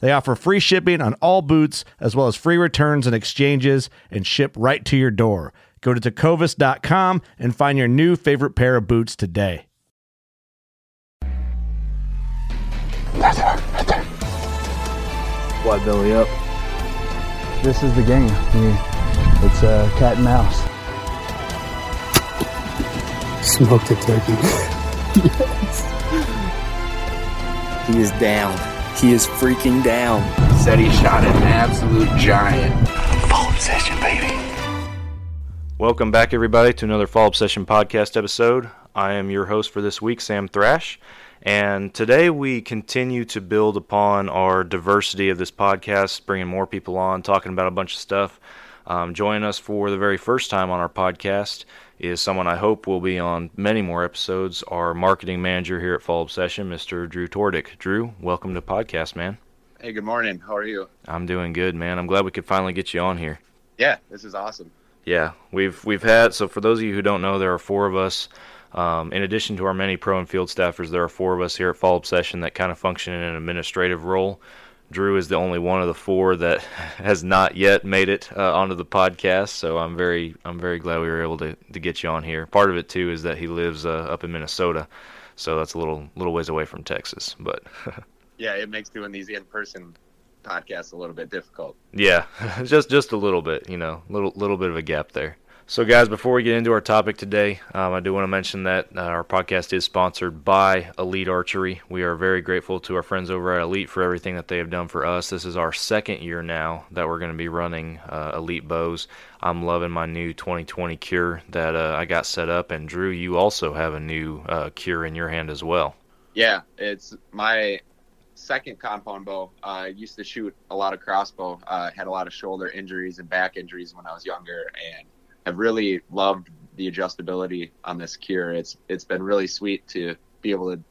They offer free shipping on all boots, as well as free returns and exchanges, and ship right to your door. Go to tecovas.com and find your new favorite pair of boots today. That's her, right there. White belly up. This is the game. It's cat and mouse. Smoked a turkey. Yes. He is down. He is freaking down. Said he shot an absolute giant. Fall Obsession, baby. Welcome back, everybody, to another Fall Obsession podcast episode. I am your host for this week, Sam Thrash. And today we continue to build upon our diversity of this podcast, bringing more people on, talking about a bunch of stuff. Joining us for the very first time on our podcast is someone I hope will be on many more episodes, our marketing manager here at Fall Obsession, Mr. Drew Tordick. Drew, welcome to the podcast, man. Hey, good morning. How are you? I'm doing good, man. I'm glad we could finally get you on here. Yeah, this is awesome. Yeah, we've had, so for those of you who don't know, there are four of us. In addition to our many pro and field staffers, there are four of us here at Fall Obsession that kind of function in an administrative role. Drew is the only one of the four that has not yet made it onto the podcast, so I'm very glad we were able to get you on here. Part of it, too, is that he lives up in Minnesota, so that's a little ways away from Texas. But yeah, it makes doing these in-person podcasts a little bit difficult. Yeah, just a little bit, you know, little bit of a gap there. So, guys, before we get into our topic today, I do want to mention that our podcast is sponsored by Elite Archery. We are very grateful to our friends over at Elite for everything that they have done for us. This is our second year now that we're going to be running Elite Bows. I'm loving my new 2020 cure that I got set up. And, Drew, you also have a new cure in your hand as well. Yeah, it's my second compound bow. I used to shoot a lot of crossbow. I had a lot of shoulder injuries and back injuries when I was younger, and I've really loved the adjustability on this cure. It's been really sweet to be able to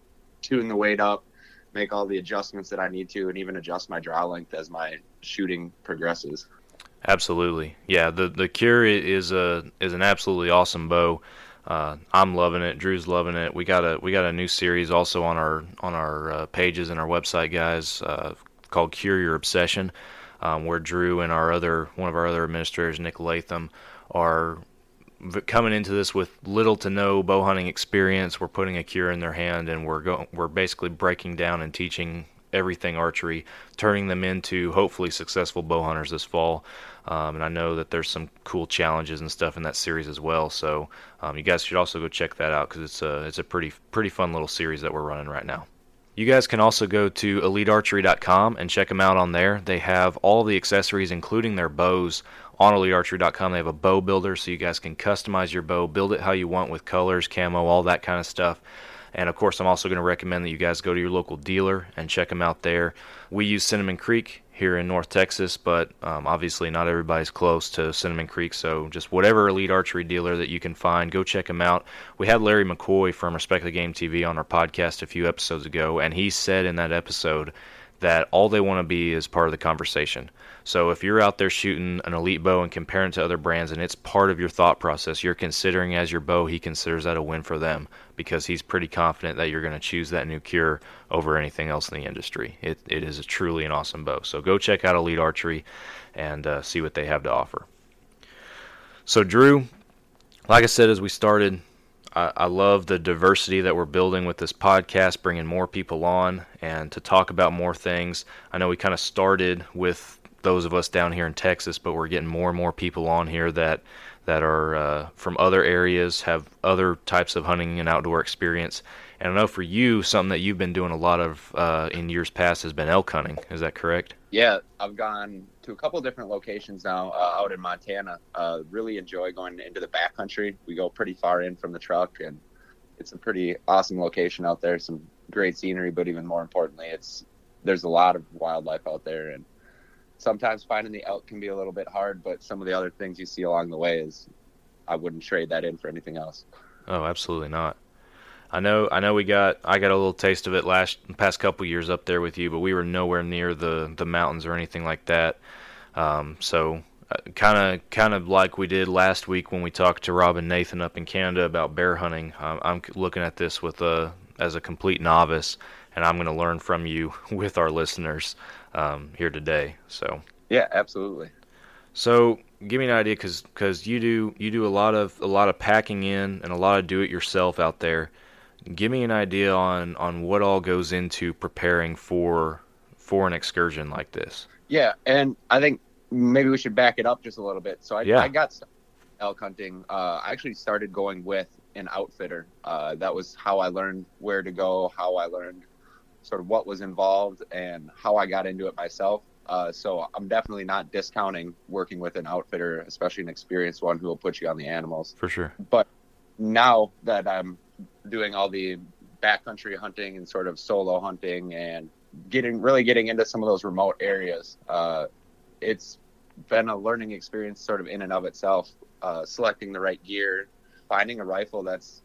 tune the weight up, make all the adjustments that I need to, and even adjust my draw length as my shooting progresses. Absolutely. Yeah, the cure is an absolutely awesome bow. I'm loving it. Drew's loving it. We got a new series also on our pages and our website, guys, called Cure Your Obsession, where Drew and one of our other administrators, Nick Latham, are coming into this with little to no bow hunting experience. We're putting a cure in their hand, and we're basically breaking down and teaching everything archery, turning them into hopefully successful bow hunters this fall. And I know that there's some cool challenges and stuff in that series as well. So you guys should also go check that out because it's a pretty fun little series that we're running right now. You guys can also go to EliteArchery.com and check them out on there. They have all the accessories, including their bows, on EliteArchery.com. They have a bow builder, so you guys can customize your bow, build it how you want with colors, camo, all that kind of stuff. And, of course, I'm also going to recommend that you guys go to your local dealer and check them out there. We use Cinnamon Creek here in North Texas, but obviously not everybody's close to Cinnamon Creek, so just whatever Elite Archery dealer that you can find, go check them out. We had Larry McCoy from Respect the Game TV on our podcast a few episodes ago, and he said in that episode that all they want to be is part of the conversation. So if you're out there shooting an Elite bow and comparing to other brands and it's part of your thought process, you're considering as your bow, he considers that a win for them because he's pretty confident that you're going to choose that new cure over anything else in the industry. It is truly an awesome bow. So go check out Elite Archery and see what they have to offer. So Drew, like I said as we started, I love the diversity that we're building with this podcast, bringing more people on and to talk about more things. I know we kind of started with those of us down here in Texas, but we're getting more and more people on here that are from other areas, have other types of hunting and outdoor experience. And I know for you, something that you've been doing a lot of in years past has been elk hunting. Is that correct? Yeah, I've gone to a couple of different locations now out in Montana. Really enjoy going into the backcountry. We go pretty far in from the truck, and it's a pretty awesome location out there. Some great scenery, but even more importantly, there's a lot of wildlife out there, and sometimes finding the elk can be a little bit hard, but some of the other things you see along the way I wouldn't trade that in for anything else. Oh, absolutely not. I know I got a little taste of it past couple years up there with you, but we were nowhere near the mountains or anything like that. So kind of like we did last week when we talked to Rob and Nathan up in Canada about bear hunting, I'm looking at this as a complete novice, and I'm going to learn from you with our listeners here today. So yeah, absolutely. So give me an idea, because you do a lot of packing in and a lot of do it yourself out there. Give me an idea on what all goes into preparing for an excursion like this. Yeah, and I think maybe we should back it up just a little bit. So I got elk hunting. I actually started going with an outfitter. That was how I learned where to go, how I learned sort of what was involved, and how I got into it myself. So I'm definitely not discounting working with an outfitter, especially an experienced one who will put you on the animals. For sure. But now that I'm doing all the backcountry hunting and sort of solo hunting and really getting into some of those remote areas, it's been a learning experience sort of in and of itself, selecting the right gear, finding a rifle that's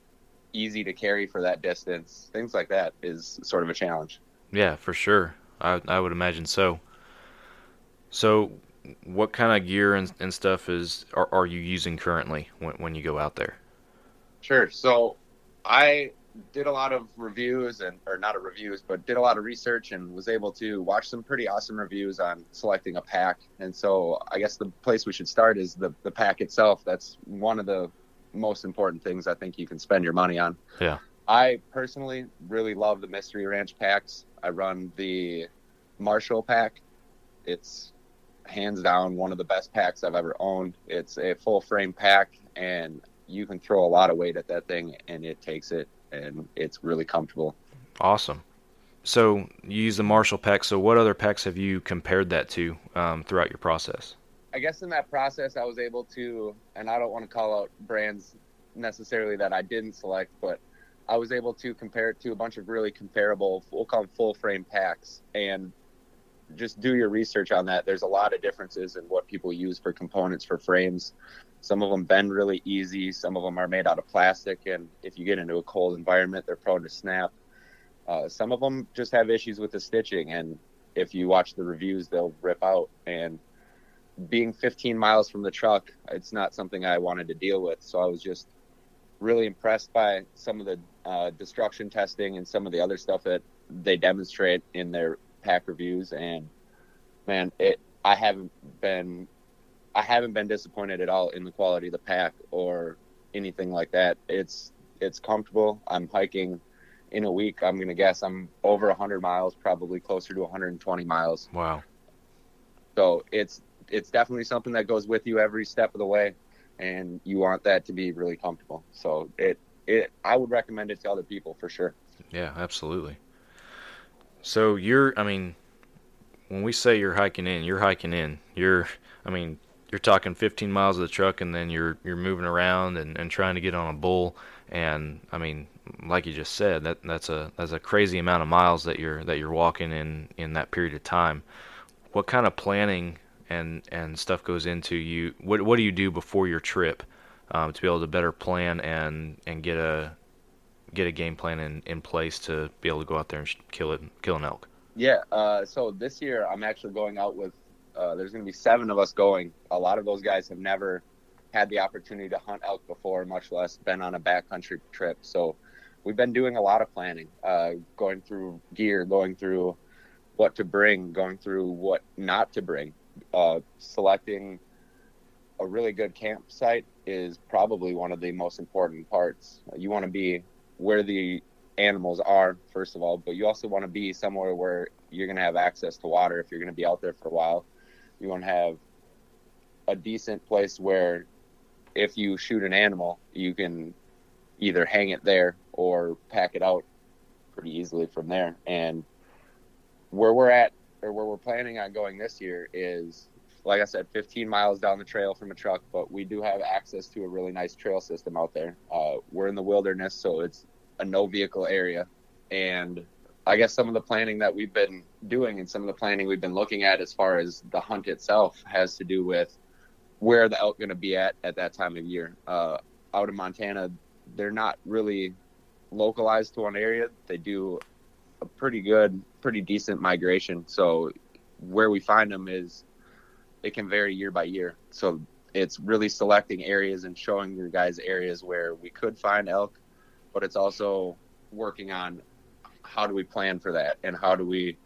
easy to carry for that distance, things like that is sort of a challenge. Yeah, for sure. I would imagine so. So what kind of gear and stuff are you using currently when you go out there? Sure. So I did a lot of reviews did a lot of research and was able to watch some pretty awesome reviews on selecting a pack. And so I guess the place we should start is the pack itself. That's one of the most important things I think you can spend your money on. Yeah. I personally really love the Mystery Ranch packs. I run the Marshall pack. It's hands down one of the best packs I've ever owned. It's a full frame pack, and you can throw a lot of weight at that thing and it takes it, and it's really comfortable. Awesome. So you use the Marshall pack. So what other packs have you compared that to throughout your process? I guess in that process I was able to, and I don't want to call out brands necessarily that I didn't select, but I was able to compare it to a bunch of really comparable, we'll call them full frame packs, and just do your research on that. There's a lot of differences in what people use for components for frames. Some of them bend really easy. Some of them are made out of plastic, and if you get into a cold environment, they're prone to snap. Some of them just have issues with the stitching, and if you watch the reviews, they'll rip out. And being 15 miles from the truck, it's not something I wanted to deal with. So I was just really impressed by some of the destruction testing and some of the other stuff that they demonstrate in their pack reviews, and man, I haven't been disappointed at all in the quality of the pack or anything like that. It's comfortable. I'm hiking in a week. I'm gonna guess I'm over 100 miles, probably closer to 120 miles. Wow. So it's definitely something that goes with you every step of the way, and you want that to be really comfortable. So I would recommend it to other people for sure. Yeah, absolutely. So when we say you're hiking in. You're talking 15 miles of the truck, and then you're moving around and trying to get on a bull. And like you just said, that's a crazy amount of miles that you're walking in that period of time. What kind of planning and stuff goes into you? What do you do before your trip to be able to better plan and get a game plan in place to be able to go out there and kill an elk? Yeah. So this year I'm actually going out with, there's going to be 7 of us going. A lot of those guys have never had the opportunity to hunt elk before, much less been on a backcountry trip. So we've been doing a lot of planning, going through gear, going through what to bring, going through what not to bring. Selecting a really good campsite is probably one of the most important parts. You want to be where the animals are, first of all, but you also want to be somewhere where you're going to have access to water. If you're going to be out there for a while, you want to have a decent place where if you shoot an animal, you can either hang it there or pack it out pretty easily from there. And where we're at, or where we're planning on going this year, is, like I said, 15 miles down the trail from a truck, but we do have access to a really nice trail system out there. We're in the wilderness, so it's a no vehicle area. And I guess some of the planning that we've been doing and some of the planning we've been looking at as far as the hunt itself has to do with where the elk going to be at that time of year. Out in Montana, they're not really localized to one area. They do a pretty good, pretty decent migration. So where we find them is, it can vary year by year. So it's really selecting areas and showing your guys areas where we could find elk, but it's also working on how do we plan for that? And how do we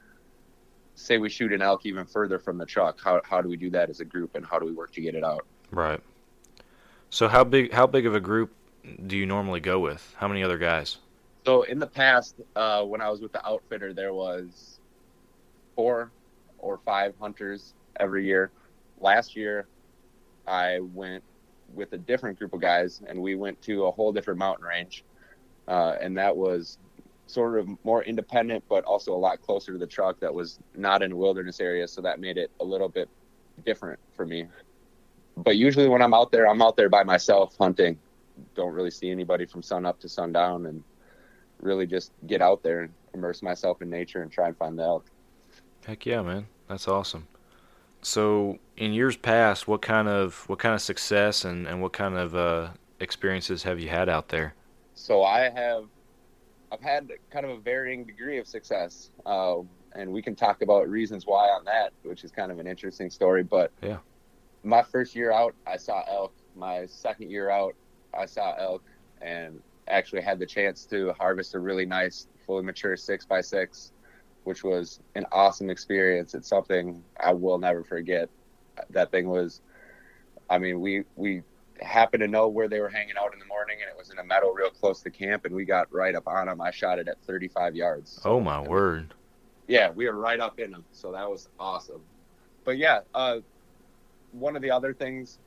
say we shoot an elk even further from the truck? How do we do that as a group, and how do we work to get it out? Right. So how big of a group do you normally go with? How many other guys? So in the past, when I was with the outfitter, there was 4 or 5 hunters every year. Last year, I went with a different group of guys, and we went to a whole different mountain range. And that was sort of more independent, but also a lot closer to the truck, that was not in a wilderness area. So that made it a little bit different for me. But usually when I'm out there by myself hunting. Don't really see anybody from sun up to sundown, and really just get out there and immerse myself in nature and try and find the elk. Heck yeah, man. That's awesome. So in years past, what kind of success and what kind of experiences have you had out there? So I've had kind of a varying degree of success, and we can talk about reasons why on that, which is kind of an interesting story. But yeah, my first year out, I saw elk. My second year out, I saw elk, and actually had the chance to harvest a really nice fully mature 6x6, which was an awesome experience. It's something I will never forget. That thing was, I mean, we happened to know where they were hanging out in the morning, and it was in a meadow real close to camp, and we got right up on them. I shot it at 35 yards. Oh my word. Yeah, we were right up in them. So that was awesome. But yeah, one of the other things,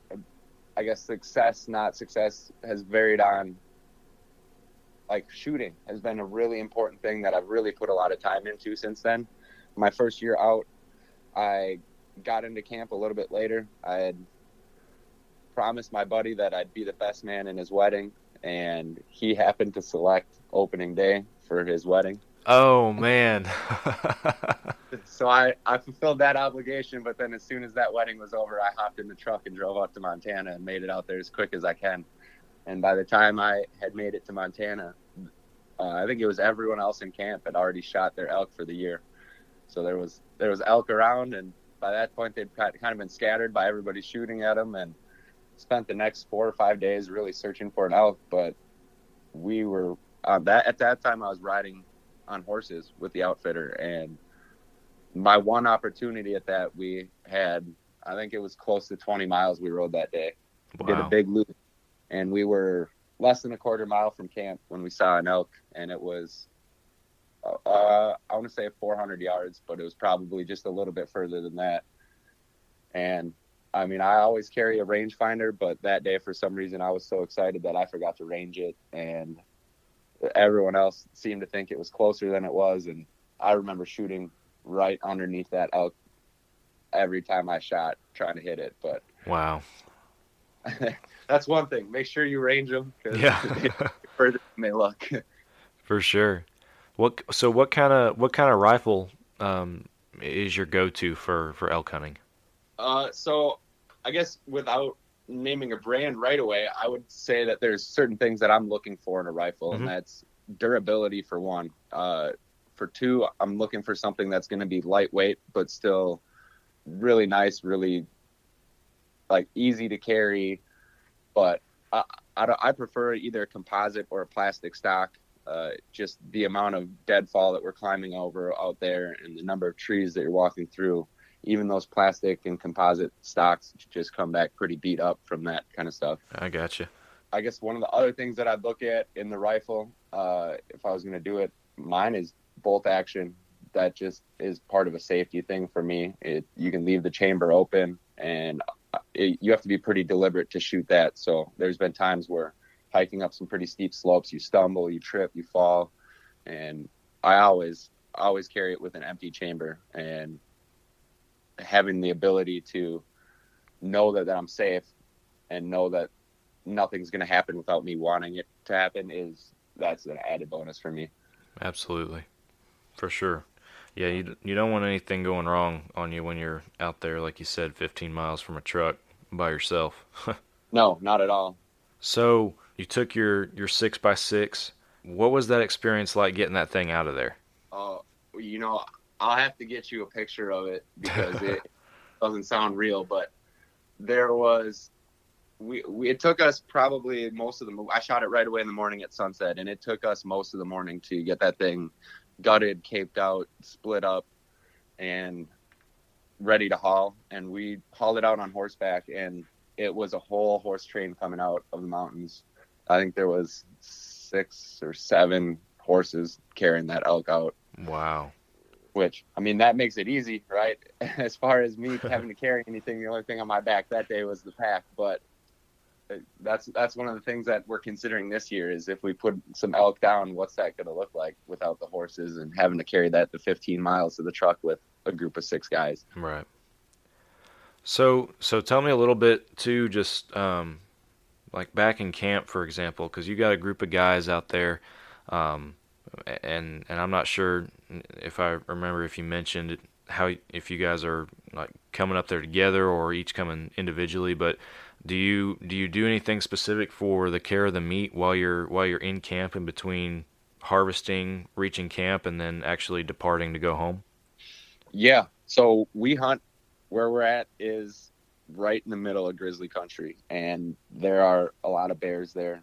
I guess success, not success, has varied on, like, shooting has been a really important thing that I've really put a lot of time into since then. My first year out, I got into camp a little bit later. I had promised my buddy that I'd be the best man in his wedding, and he happened to select opening day for his wedding. Oh, man. So I fulfilled that obligation, but then as soon as that wedding was over, I hopped in the truck and drove out to Montana and made it out there as quick as I can. And by the time I had made it to Montana, I think it was everyone else in camp had already shot their elk for the year. So there was elk around, and by that point, they'd kind of been scattered by everybody shooting at them, and spent the next 4 or 5 days really searching for an elk. But we were at that time, I was riding on horses with the outfitter, and my one opportunity at that, we had, I think it was close to 20 miles we rode that day. Wow. Did a big loop. And we were less than a quarter mile from camp when we saw an elk, and it was, I want to say 400 yards, but it was probably just a little bit further than that. And, I mean, I always carry a rangefinder, but that day for some reason I was so excited that I forgot to range it, and everyone else seemed to think it was closer than it was, and I remember shooting right underneath that elk every time I shot, trying to hit it. But wow. That's one thing. Make sure you range them, because yeah. They further than they look. For sure. What kind of rifle is your go-to for elk hunting? So I guess without naming a brand right away, I would say that there's certain things that I'm looking for in a rifle, mm-hmm. and that's durability for one. For two, I'm looking for something that's going to be lightweight, but still really nice, really like easy to carry. But I prefer either a composite or a plastic stock. Just the amount of deadfall that we're climbing over out there and the number of trees that you're walking through, even those plastic and composite stocks just come back pretty beat up from that kind of stuff. I got you. I guess one of the other things that I'd look at in the rifle, if I was going to do it, mine is bolt action. That just is part of a safety thing for me. You can leave the chamber open, and you have to be pretty deliberate to shoot that. So there's been times where hiking up some pretty steep slopes, you stumble, you trip, you fall. And I always carry it with an empty chamber, and having the ability to know that I'm safe and know that nothing's going to happen without me wanting it to happen that's an added bonus for me. Absolutely. For sure. Yeah. You don't want anything going wrong on you when you're out there, like you said, 15 miles from a truck by yourself. No, not at all. So you took your 6x6. What was that experience like getting that thing out of there? I'll have to get you a picture of it because it doesn't sound real, but there was, it took us probably most of the, I shot it right away in the morning at sunset, and it took us most of the morning to get that thing gutted, caped out, split up, and ready to haul. And we hauled it out on horseback, and it was a whole horse train coming out of the mountains. I think there was 6 or 7 horses carrying that elk out. Wow. Which, I mean, that makes it easy, right? As far as me having to carry anything, the only thing on my back that day was the pack. But that's one of the things that we're considering this year is if we put some elk down, what's that going to look like without the horses and having to carry that the 15 miles to the truck with a group of 6 guys. Right. So tell me a little bit too, just like back in camp, for example, because you got a group of guys out there, and I'm not sure if I remember if you mentioned how if you guys are like coming up there together or each coming individually, but do you do anything specific for the care of the meat while you're in camp in between harvesting, reaching camp, and then actually departing to go home? Yeah, so we hunt. Where we're at is right in the middle of grizzly country, and there are a lot of bears there.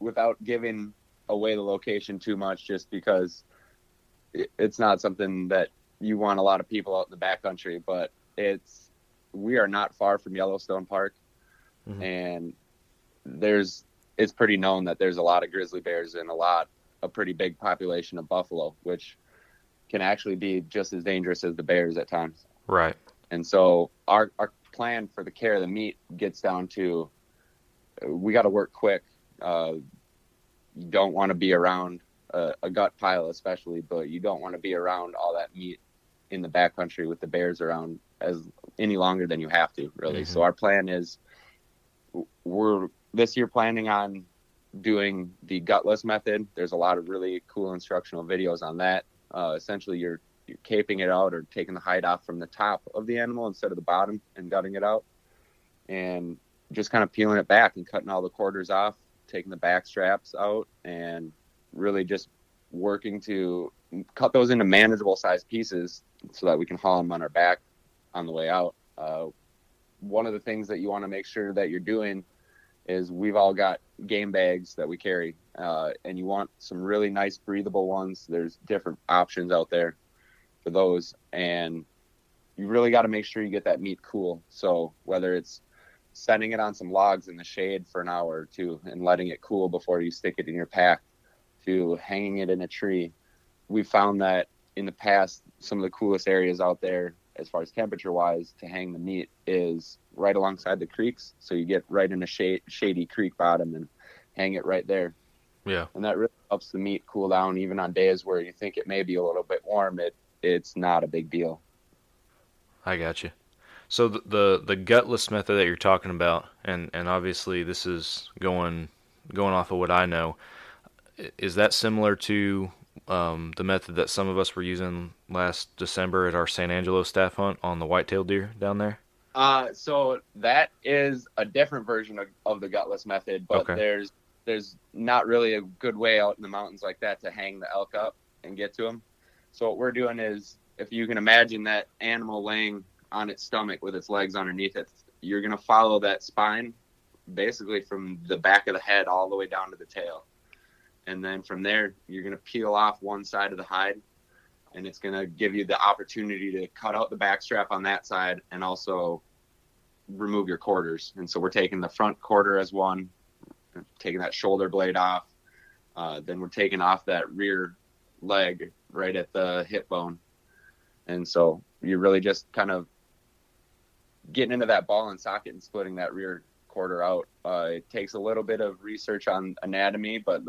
Without giving away the location too much, just because it's not something that you want a lot of people out in the backcountry, but we are not far from Yellowstone Park, mm-hmm. and it's pretty known that there's a lot of grizzly bears and a pretty big population of buffalo, which can actually be just as dangerous as the bears at times. Right. And so our plan for the care of the meat gets down to, we got to work quick. You don't want to be around a gut pile especially, but you don't want to be around all that meat in the backcountry with the bears around any longer than you have to, really. Mm-hmm. So our plan is we're this year planning on doing the gutless method. There's a lot of really cool instructional videos on that. Essentially, you're caping it out or taking the hide off from the top of the animal instead of the bottom and gutting it out, and just kind of peeling it back and cutting all the quarters off, taking the back straps out, and really just working to cut those into manageable size pieces so that we can haul them on our back on the way out. One of the things that you want to make sure that you're doing is we've all got game bags that we carry, and you want some really nice breathable ones. There's different options out there for those, and you really got to make sure you get that meat cool. So whether it's setting it on some logs in the shade for an hour or two and letting it cool before you stick it in your pack, to hanging it in a tree, we found that in the past some of the coolest areas out there as far as temperature wise to hang the meat is right alongside the creeks. So you get right in a shady creek bottom and hang it right there. Yeah. And that really helps the meat cool down. Even on days where you think it may be a little bit warm, it's not a big deal. I got you. So the gutless method that you're talking about, and obviously this is going off of what I know, is that similar to the method that some of us were using last December at our San Angelo staff hunt on the white-tailed deer down there? So that is a different version of the gutless method, but okay. There's not really a good way out in the mountains like that to hang the elk up. and get to them. So what we're doing is, if you can imagine that animal laying on its stomach with its legs underneath it, you're going to follow that spine basically from the back of the head all the way down to the tail. And then from there, you're going to peel off one side of the hide, and it's going to give you the opportunity to cut out the backstrap on that side and also remove your quarters. And so we're taking the front quarter as one, taking that shoulder blade off. Then we're taking off that rear leg right at the hip bone. And so you're really just kind of getting into that ball and socket and splitting that rear quarter out. It takes a little bit of research on anatomy, but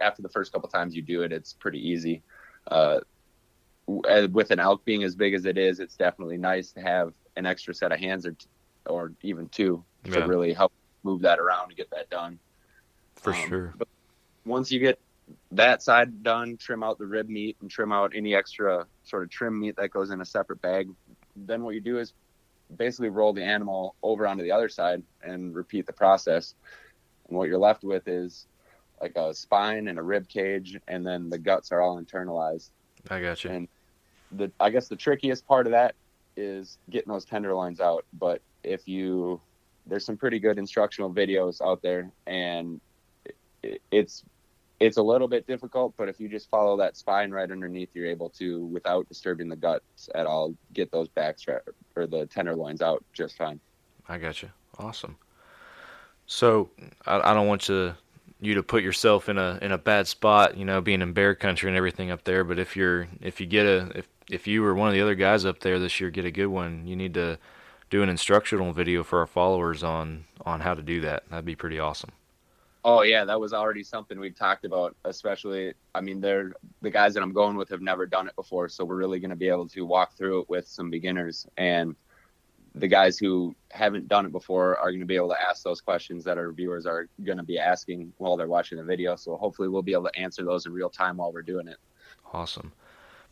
after the first couple times you do it, it's pretty easy. With an elk being as big as it is, it's definitely nice to have an extra set of hands or even two to really help move that around and get that done. For sure. But once you get that side done, trim out the rib meat and trim out any extra sort of trim meat that goes in a separate bag. Then what you do is basically roll the animal over onto the other side and repeat the process. And what you're left with is like a spine and a rib cage, and then the guts are all internalized. I got you. And I guess the trickiest part of that is getting those tenderloins out. But there's some pretty good instructional videos out there, and it's a little bit difficult, but if you just follow that spine right underneath, you're able to, without disturbing the guts at all, get those backstrap or the tenderloins out just fine. I got you. Awesome. So I don't want you to put yourself in a bad spot, you know, being in bear country and everything up there. But if you were one of the other guys up there this year, get a good one. You need to do an instructional video for our followers on how to do that. That'd be pretty awesome. Oh, yeah, that was already something we've talked about, especially, I mean, the guys that I'm going with have never done it before, so we're really going to be able to walk through it with some beginners, and the guys who haven't done it before are going to be able to ask those questions that our viewers are going to be asking while they're watching the video, so hopefully we'll be able to answer those in real time while we're doing it. Awesome.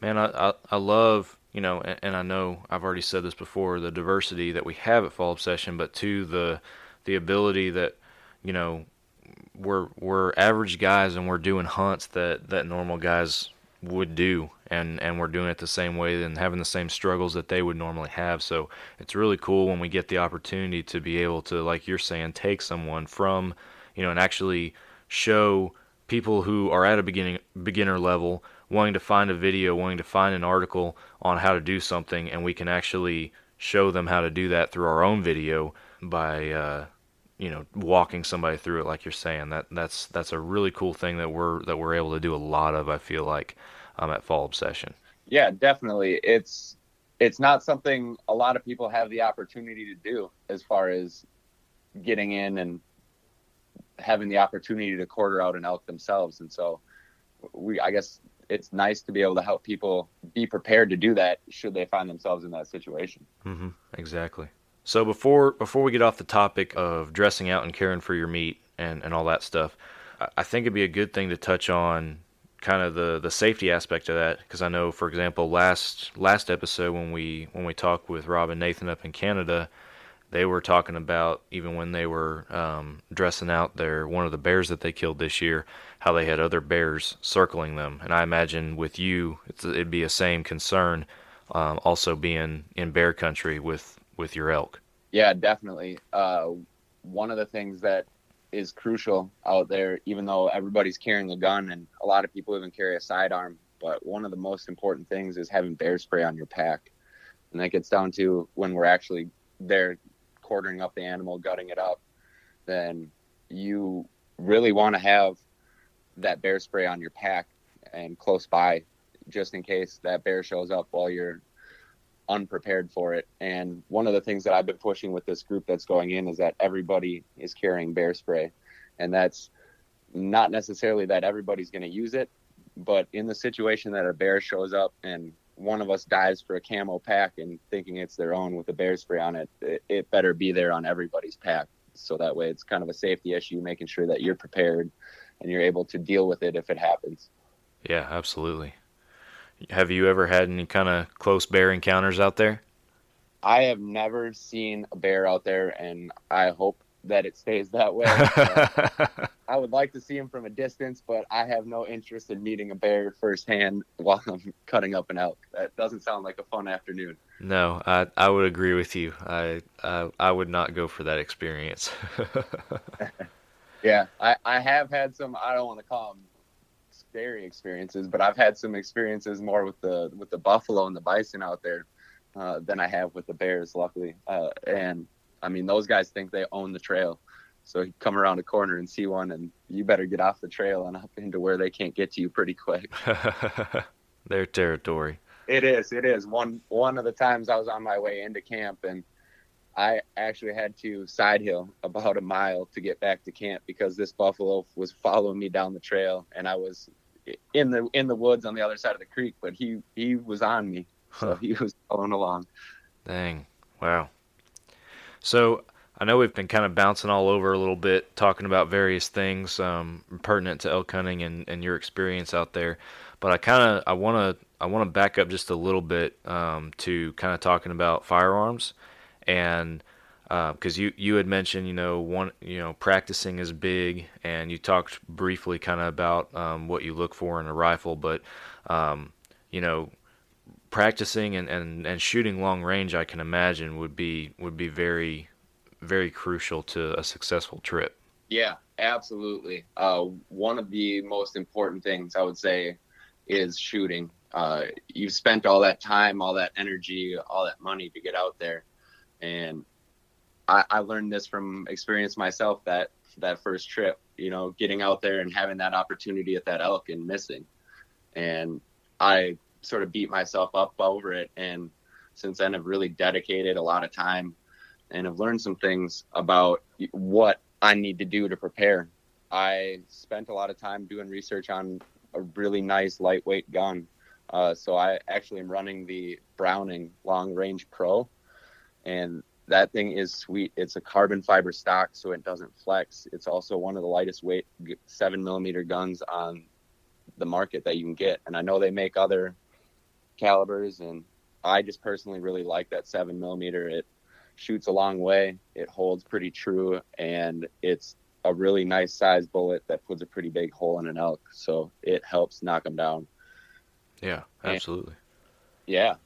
Man, I love, you know, and I know I've already said this before, the diversity that we have at Fall Obsession, but too, the ability that, you know, we're average guys and we're doing hunts that normal guys would do, and we're doing it the same way and having the same struggles that they would normally have. So it's really cool when we get the opportunity to be able to, like you're saying, take someone from, you know, and actually show people who are at a beginner level wanting to find a video, wanting to find an article on how to do something, and we can actually show them how to do that through our own video by you know, walking somebody through it, like you're saying. That's a really cool thing that we're able to do a lot of, I feel like, at Fall Obsession. Yeah, definitely. It's not something a lot of people have the opportunity to do, as far as getting in and having the opportunity to quarter out an elk themselves. And so I guess it's nice to be able to help people be prepared to do that should they find themselves in that situation. Mm-hmm. Exactly. So before we get off the topic of dressing out and caring for your meat and all that stuff, I think it'd be a good thing to touch on kind of the safety aspect of that, because I know, for example, last episode when we talked with Rob and Nathan up in Canada, they were talking about, even when they were dressing out one of the bears that they killed this year, how they had other bears circling them. And I imagine with you, it'd be a same concern, also being in bear country with your elk. Yeah, definitely. One of the things that is crucial out there, even though everybody's carrying a gun and a lot of people even carry a sidearm, but one of the most important things is having bear spray on your pack. And that gets down to when we're actually there quartering up the animal, gutting it up, then you really want to have that bear spray on your pack and close by, just in case that bear shows up while you're unprepared for it. And one of the things that I've been pushing with this group that's going in is that everybody is carrying bear spray, and that's not necessarily that everybody's going to use it, but in the situation that a bear shows up and one of us dives for a camo pack and thinking it's their own with the bear spray on it, it better be there on everybody's pack, so that way it's kind of a safety issue, making sure that you're prepared and you're able to deal with it if it happens. Yeah, absolutely. Have you ever had any kind of close bear encounters out there? I have never seen a bear out there, and I hope that it stays that way. I would like to see him from a distance, but I have no interest in meeting a bear firsthand while I'm cutting up an elk. That doesn't sound like a fun afternoon. No, I would agree with you. I would not go for that experience. Yeah, I have had some, I don't want to call them scary experiences, but I've had some experiences more with the buffalo and the bison out there than I have with the bears, luckily. And I mean, those guys think they own the trail. So you come around a corner and see one, and you better get off the trail and up into where they can't get to you pretty quick. Their territory. It is. One of the times I was on my way into camp, and I actually had to side hill about a mile to get back to camp because this buffalo was following me down the trail, and I was in the woods on the other side of the creek, but he was on me, so he was following along. Dang. Wow. So I know we've been kind of bouncing all over a little bit, talking about various things pertinent to elk hunting and your experience out there, but I want to back up just a little bit to kind of talking about firearms, and because you had mentioned practicing is big, and you talked briefly kind of about what you look for in a rifle, but practicing and shooting long range, I can imagine would be very, very crucial to a successful trip. Yeah, absolutely. One of the most important things I would say is shooting. You've spent all that time, all that energy, all that money to get out there. And I learned this from experience myself that first trip, getting out there and having that opportunity at that elk and missing. And I sort of beat myself up over it. And since then, I've really dedicated a lot of time and I've learned some things about what I need to do to prepare. I spent a lot of time doing research on a really nice lightweight gun. So I actually am running the Browning Long Range Pro, and that thing is sweet. It's a carbon fiber stock, so it doesn't flex. It's also one of the lightest weight 7mm guns on the market that you can get. And I know they make other calibers, and I just personally really like that 7mm. It shoots a long way, it holds pretty true, and it's a really nice size bullet that puts a pretty big hole in an elk, so it helps knock them down. Yeah, absolutely.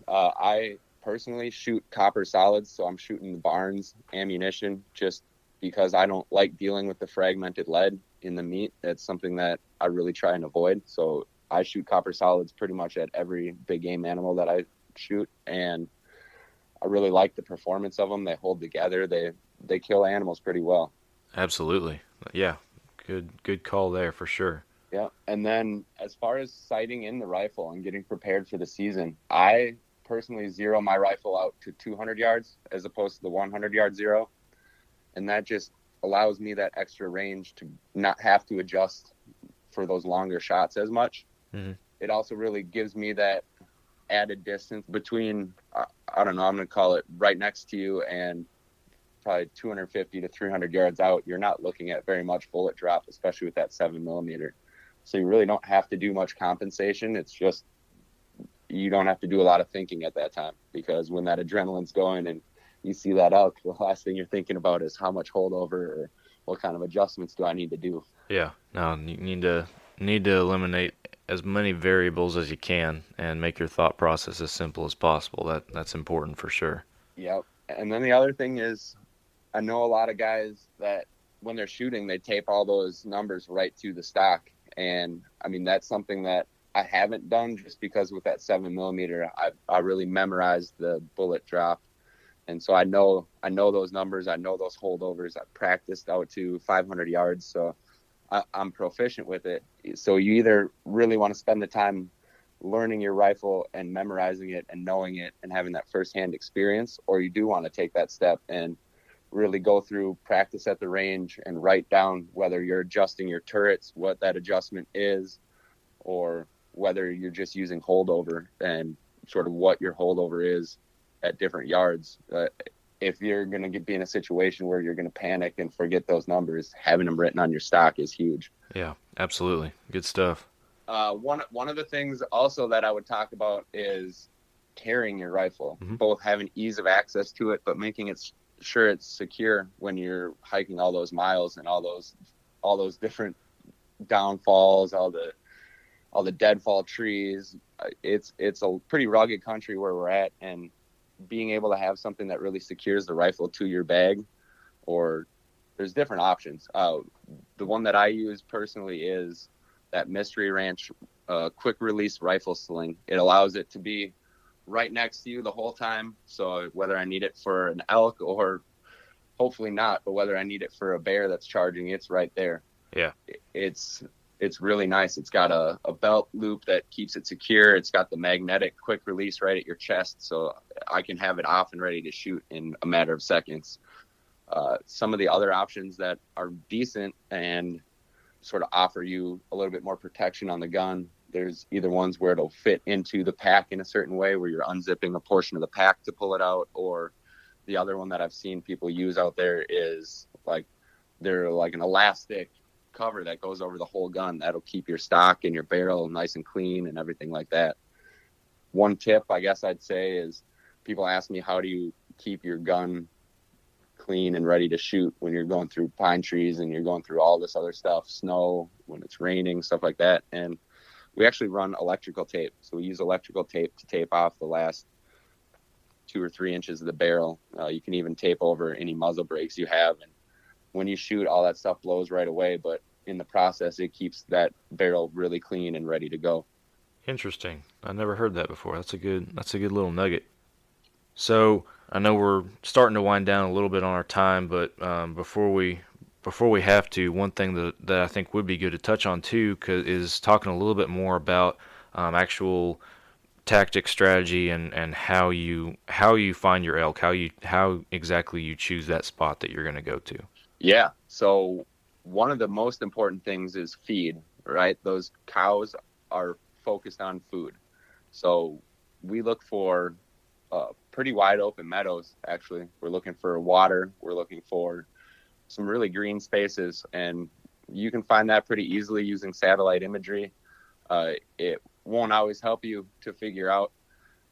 I personally shoot copper solids, so I'm shooting the Barnes ammunition just because I don't like dealing with the fragmented lead in the meat. That's something that I really try and avoid, so I shoot copper solids pretty much at every big game animal that I shoot, and I really like the performance of them. They hold together. They kill animals pretty well. Absolutely. Yeah. Good call there for sure. Yeah. And then as far as sighting in the rifle and getting prepared for the season, I personally zero my rifle out to 200 yards as opposed to the 100-yard zero. And that just allows me that extra range to not have to adjust for those longer shots as much. Mm-hmm. It also really gives me that added distance between, I don't know, I'm going to call it right next to you and probably 250 to 300 yards out. You're not looking at very much bullet drop, especially with that 7mm. So you really don't have to do much compensation. It's just, you don't have to do a lot of thinking at that time, because when that adrenaline's going and you see that elk, the last thing you're thinking about is how much holdover or what kind of adjustments do I need to do? Yeah. No, you need to eliminate as many variables as you can and make your thought process as simple as possible. That's important for sure. Yep. And then the other thing is, I know a lot of guys that when they're shooting, they tape all those numbers right to the stock. And I mean, that's something that I haven't done just because with that 7mm, I really memorized the bullet drop. And so I know those numbers. I know those holdovers. I practiced out to 500 yards. So I'm proficient with it. So you either really want to spend the time learning your rifle and memorizing it and knowing it and having that firsthand experience, or you do want to take that step and really go through practice at the range and write down whether you're adjusting your turrets, what that adjustment is, or whether you're just using holdover and sort of what your holdover is at different yards. If you're going to be in a situation where you're going to panic and forget those numbers, having them written on your stock is huge. Yeah, absolutely. Good stuff. One of the things also that I would talk about is carrying your rifle, mm-hmm. both having ease of access to it, but making it sure it's secure when you're hiking all those miles and all those all those different downfalls, all the deadfall trees. It's a pretty rugged country where we're at, and being able to have something that really secures the rifle to your bag, or there's different options. The one that I use personally is that Mystery Ranch quick release rifle sling. It allows it to be right next to you the whole time. So whether I need it for an elk, or hopefully not, but whether I need it for a bear that's charging, it's right there. Yeah. It's really nice. It's got a belt loop that keeps it secure. It's got the magnetic quick release right at your chest, so I can have it off and ready to shoot in a matter of seconds. Some of the other options that are decent and sort of offer you a little bit more protection on the gun, there's either ones where it'll fit into the pack in a certain way, where you're unzipping a portion of the pack to pull it out, or the other one that I've seen people use out there is like they're like an elastic cover that goes over the whole gun. That'll keep your stock and your barrel nice and clean and everything like that. One tip I guess I'd say is, people ask me, how do you keep your gun clean and ready to shoot when you're going through pine trees and you're going through all this other stuff, snow, when it's raining, stuff like that? And we actually run electrical tape. So we use electrical tape to tape off the last 2 or 3 inches of the barrel. You can even tape over any muzzle breaks you have, and when you shoot, all that stuff blows right away, but in the process, it keeps that barrel really clean and ready to go. Interesting. I never heard that before. That's a good little nugget. So I know we're starting to wind down a little bit on our time, but before we have to, one thing that I think would be good to touch on too is talking a little bit more about actual tactic, strategy, and how you find your elk, how exactly you choose that spot that you're going to go to. Yeah. So one of the most important things is feed, right? Those cows are focused on food. So we look for pretty wide open meadows, actually. We're looking for water. We're looking for some really green spaces. And you can find that pretty easily using satellite imagery. It won't always help you to figure out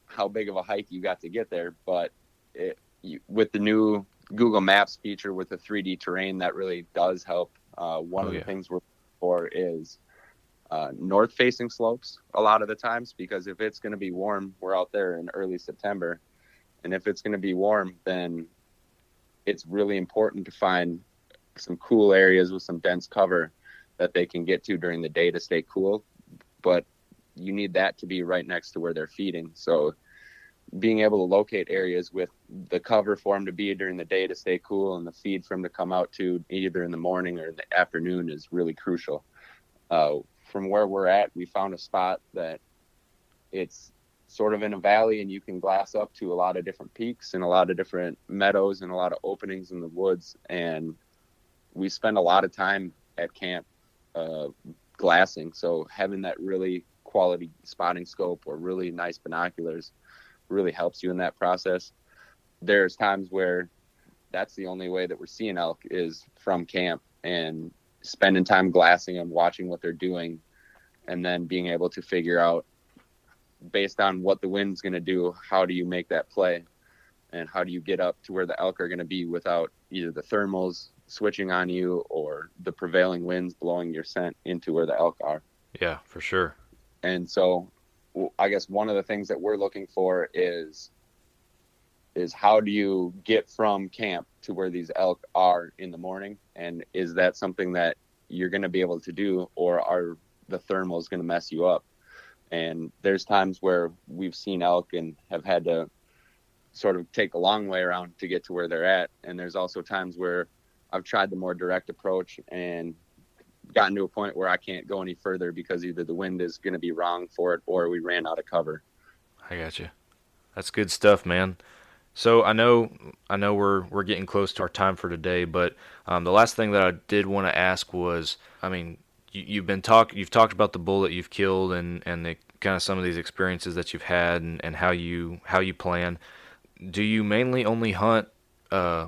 how big of a hike you got to get there, but with the new Google Maps feature with the 3D terrain, that really does help. One of the things we're looking for is north-facing slopes a lot of the times, because if it's going to be warm, we're out there in early September, and if it's going to be warm, then it's really important to find some cool areas with some dense cover that they can get to during the day to stay cool, but you need that to be right next to where they're feeding. So being able to locate areas with the cover for them to be during the day to stay cool and the feed for them to come out to either in the morning or the afternoon is really crucial. From where we're at, we found a spot that it's sort of in a valley, and you can glass up to a lot of different peaks and a lot of different meadows and a lot of openings in the woods. And we spend a lot of time at camp glassing. So having that really quality spotting scope or really nice binoculars really helps you in that process. There's times where that's the only way that we're seeing elk is from camp, and spending time glassing and watching what they're doing, and then being able to figure out, based on what the wind's going to do, how do you make that play and how do you get up to where the elk are going to be without either the thermals switching on you or the prevailing winds blowing your scent into where the elk are. Yeah, for sure. And so I guess one of the things that we're looking for is how do you get from camp to where these elk are in the morning? And is that something that you're going to be able to do, or are the thermals going to mess you up? And there's times where we've seen elk and have had to sort of take a long way around to get to where they're at. And there's also times where I've tried the more direct approach and gotten to a point where I can't go any further because either the wind is going to be wrong for it or we ran out of cover. I got you. That's good stuff, man. So I know we're getting close to our time for today, but the last thing that I did want to ask was, I mean, you've talked about the bull that you've killed and the kind of some of these experiences that you've had and how you plan. Do you mainly only hunt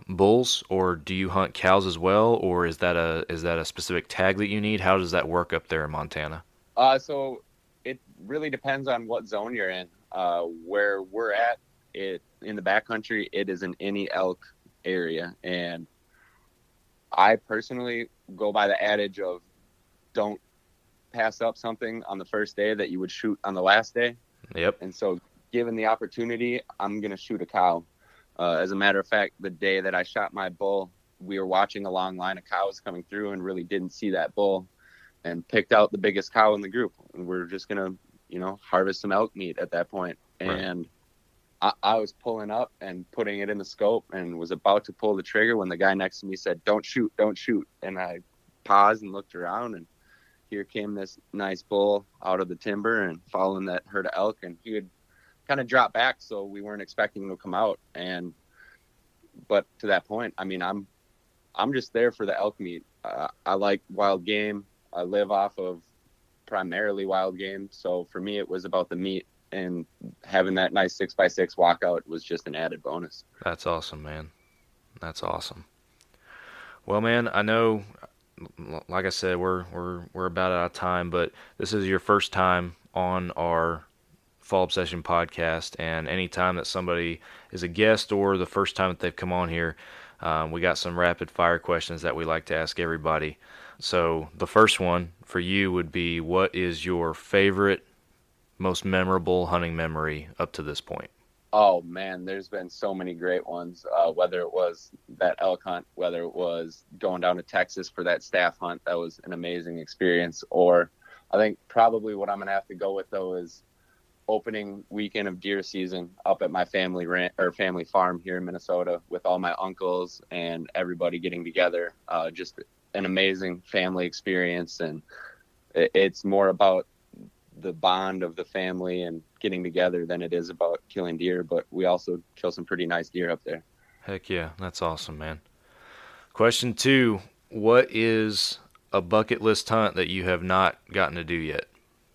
bulls, or do you hunt cows as well, or is that a specific tag that you need? How does that work up there in Montana? So it really depends on what zone you're in. Where we're at, in the backcountry, it is an any elk area, and I personally go by the adage of don't pass up something on the first day that you would shoot on the last day. Yep. And so given the opportunity, I'm going to shoot a cow. As a matter of fact, the day that I shot my bull, we were watching a long line of cows coming through and really didn't see that bull and picked out the biggest cow in the group. And we're just going to, you know, harvest some elk meat at that point. Right. And I was pulling up and putting it in the scope and was about to pull the trigger when the guy next to me said, "Don't shoot, don't shoot." And I paused and looked around, and here came this nice bull out of the timber and following that herd of elk. And he had kind of dropped back, so we weren't expecting him to come out. And but to that point, I mean, I'm just there for the elk meat. I like wild game. I live off of primarily wild game. So for me, it was about the meat. And having that nice 6x6 walkout was just an added bonus. That's awesome, man. That's awesome. Well, man, I know, like I said, we're about out of time, but this is your first time on our Fall Obsession podcast, and any time that somebody is a guest or the first time that they've come on here, we got some rapid fire questions that we like to ask everybody. So the first one for you would be, what is your favorite, most memorable hunting memory up to this point? Oh man, there's been so many great ones, whether it was that elk hunt, whether it was going down to Texas for that staff hunt. That was an amazing experience. Or I think probably what I'm gonna have to go with though is opening weekend of deer season up at my family ranch or family farm here in Minnesota with all my uncles and everybody getting together. Just an amazing family experience, and it's more about the bond of the family and getting together than it is about killing deer, but we also kill some pretty nice deer up there. Heck yeah, that's awesome, man. Question two, what is a bucket list hunt that you have not gotten to do yet?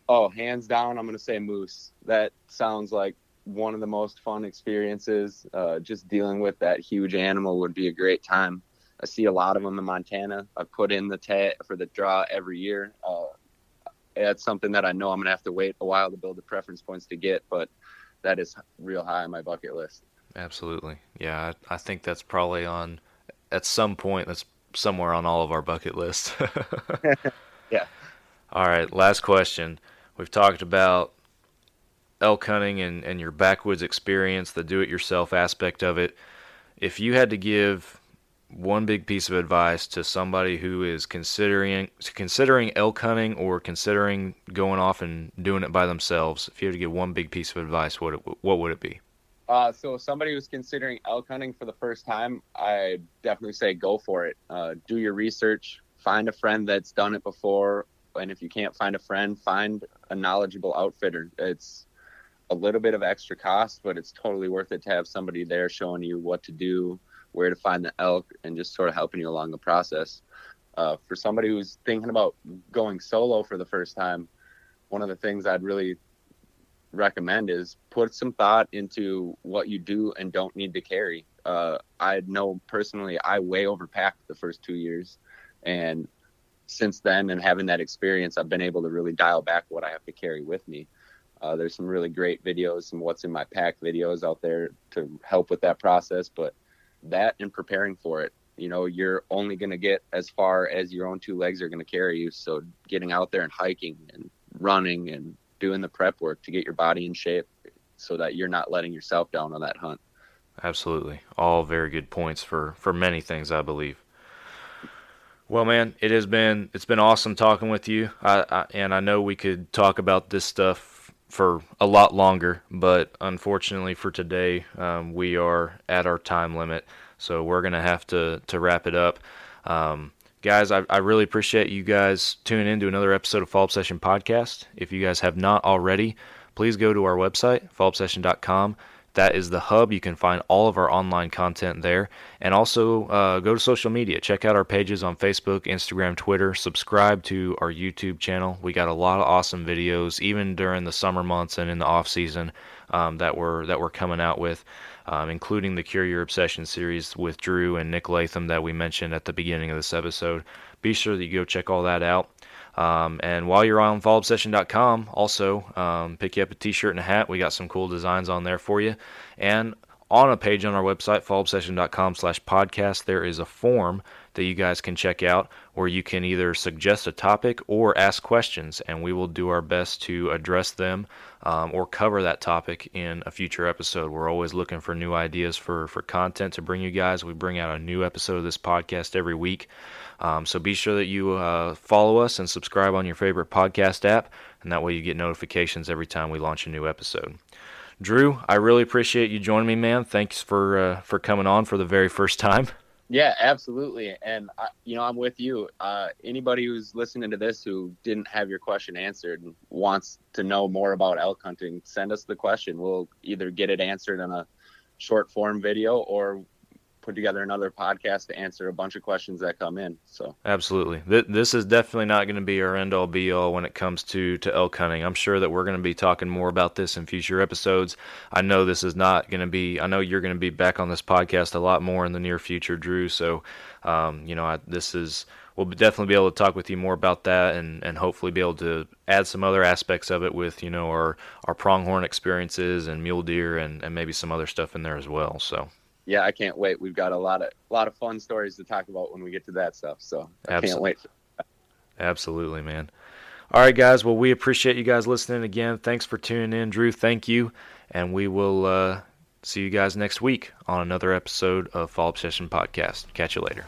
Oh, hands down, I'm going to say moose. That sounds like one of the most fun experiences. Just dealing with that huge animal would be a great time. I see a lot of them in Montana. I put in the tag for the draw every year. That's something that I know I'm going to have to wait a while to build the preference points to get, but that is real high on my bucket list. Absolutely. Yeah, I think that's probably on, at some point, that's somewhere on all of our bucket list. Yeah. All right, last question. We've talked about elk hunting and your backwoods experience, the do-it-yourself aspect of it. If you had to give one big piece of advice to somebody who is considering elk hunting or considering going off and doing it by themselves, if you had to give one big piece of advice, what would it be? So somebody who's considering elk hunting for the first time, I definitely say go for it. Do your research, find a friend that's done it before, and if you can't find a friend, find a knowledgeable outfitter. It's a little bit of extra cost, but it's totally worth it to have somebody there showing you what to do, where to find the elk, and just sort of helping you along the process. For somebody who's thinking about going solo for the first time, one of the things I'd really recommend is put some thought into what you do and don't need to carry. I know personally I way overpacked the first 2 years, and since then and having that experience, I've been able to really dial back what I have to carry with me. There's some really great videos, some what's in my pack videos out there to help with that process, but that and preparing for it, you know, you're only going to get as far as your own two legs are going to carry you. So getting out there and hiking and running and doing the prep work to get your body in shape so that you're not letting yourself down on that hunt. Absolutely. All very good points for many things, I believe. Well, man, it's been awesome talking with you. I know we could talk about this stuff for a lot longer, but unfortunately for today, we are at our time limit, so we're gonna have to wrap it up. Guys, I really appreciate you guys tuning in to another episode of Fall Obsession Podcast. If you guys have not already, please go to our website, fallobsession.com. That is the hub. You can find all of our online content there. And also go to social media. Check out our pages on Facebook, Instagram, Twitter. Subscribe to our YouTube channel. We got a lot of awesome videos, even during the summer months and in the off season, that we're coming out with, including the Cure Your Obsession series with Drew and Nick Latham that we mentioned at the beginning of this episode. Be sure that you go check all that out. And while you're on fallobsession.com, also pick you up a t-shirt and a hat. We got some cool designs on there for you. And on a page on our website, fallobsession.com/podcast, there is a form that you guys can check out, where you can either suggest a topic or ask questions, and we will do our best to address them or cover that topic in a future episode. We're always looking for new ideas for content to bring you guys. We bring out a new episode of this podcast every week, so be sure that you follow us and subscribe on your favorite podcast app, and that way you get notifications every time we launch a new episode. Drew, I really appreciate you joining me, man. Thanks for coming on for the very first time. Yeah, absolutely. And, I'm with you. Anybody who's listening to this who didn't have your question answered and wants to know more about elk hunting, send us the question. We'll either get it answered in a short form video or put together another podcast to answer a bunch of questions that come in. So absolutely. This is definitely not going to be our end all be all when it comes to elk hunting. I'm sure that we're going to be talking more about this in future episodes. I know you're going to be back on this podcast a lot more in the near future, Drew. So, we'll definitely be able to talk with you more about that and hopefully be able to add some other aspects of it with, our pronghorn experiences and mule deer and maybe some other stuff in there as well. So yeah, I can't wait. We've got a lot of fun stories to talk about when we get to that stuff. So I can't wait. Absolutely, man. All right, guys. Well, we appreciate you guys listening again. Thanks for tuning in, Drew. Thank you. And we will see you guys next week on another episode of Fall Obsession Podcast. Catch you later.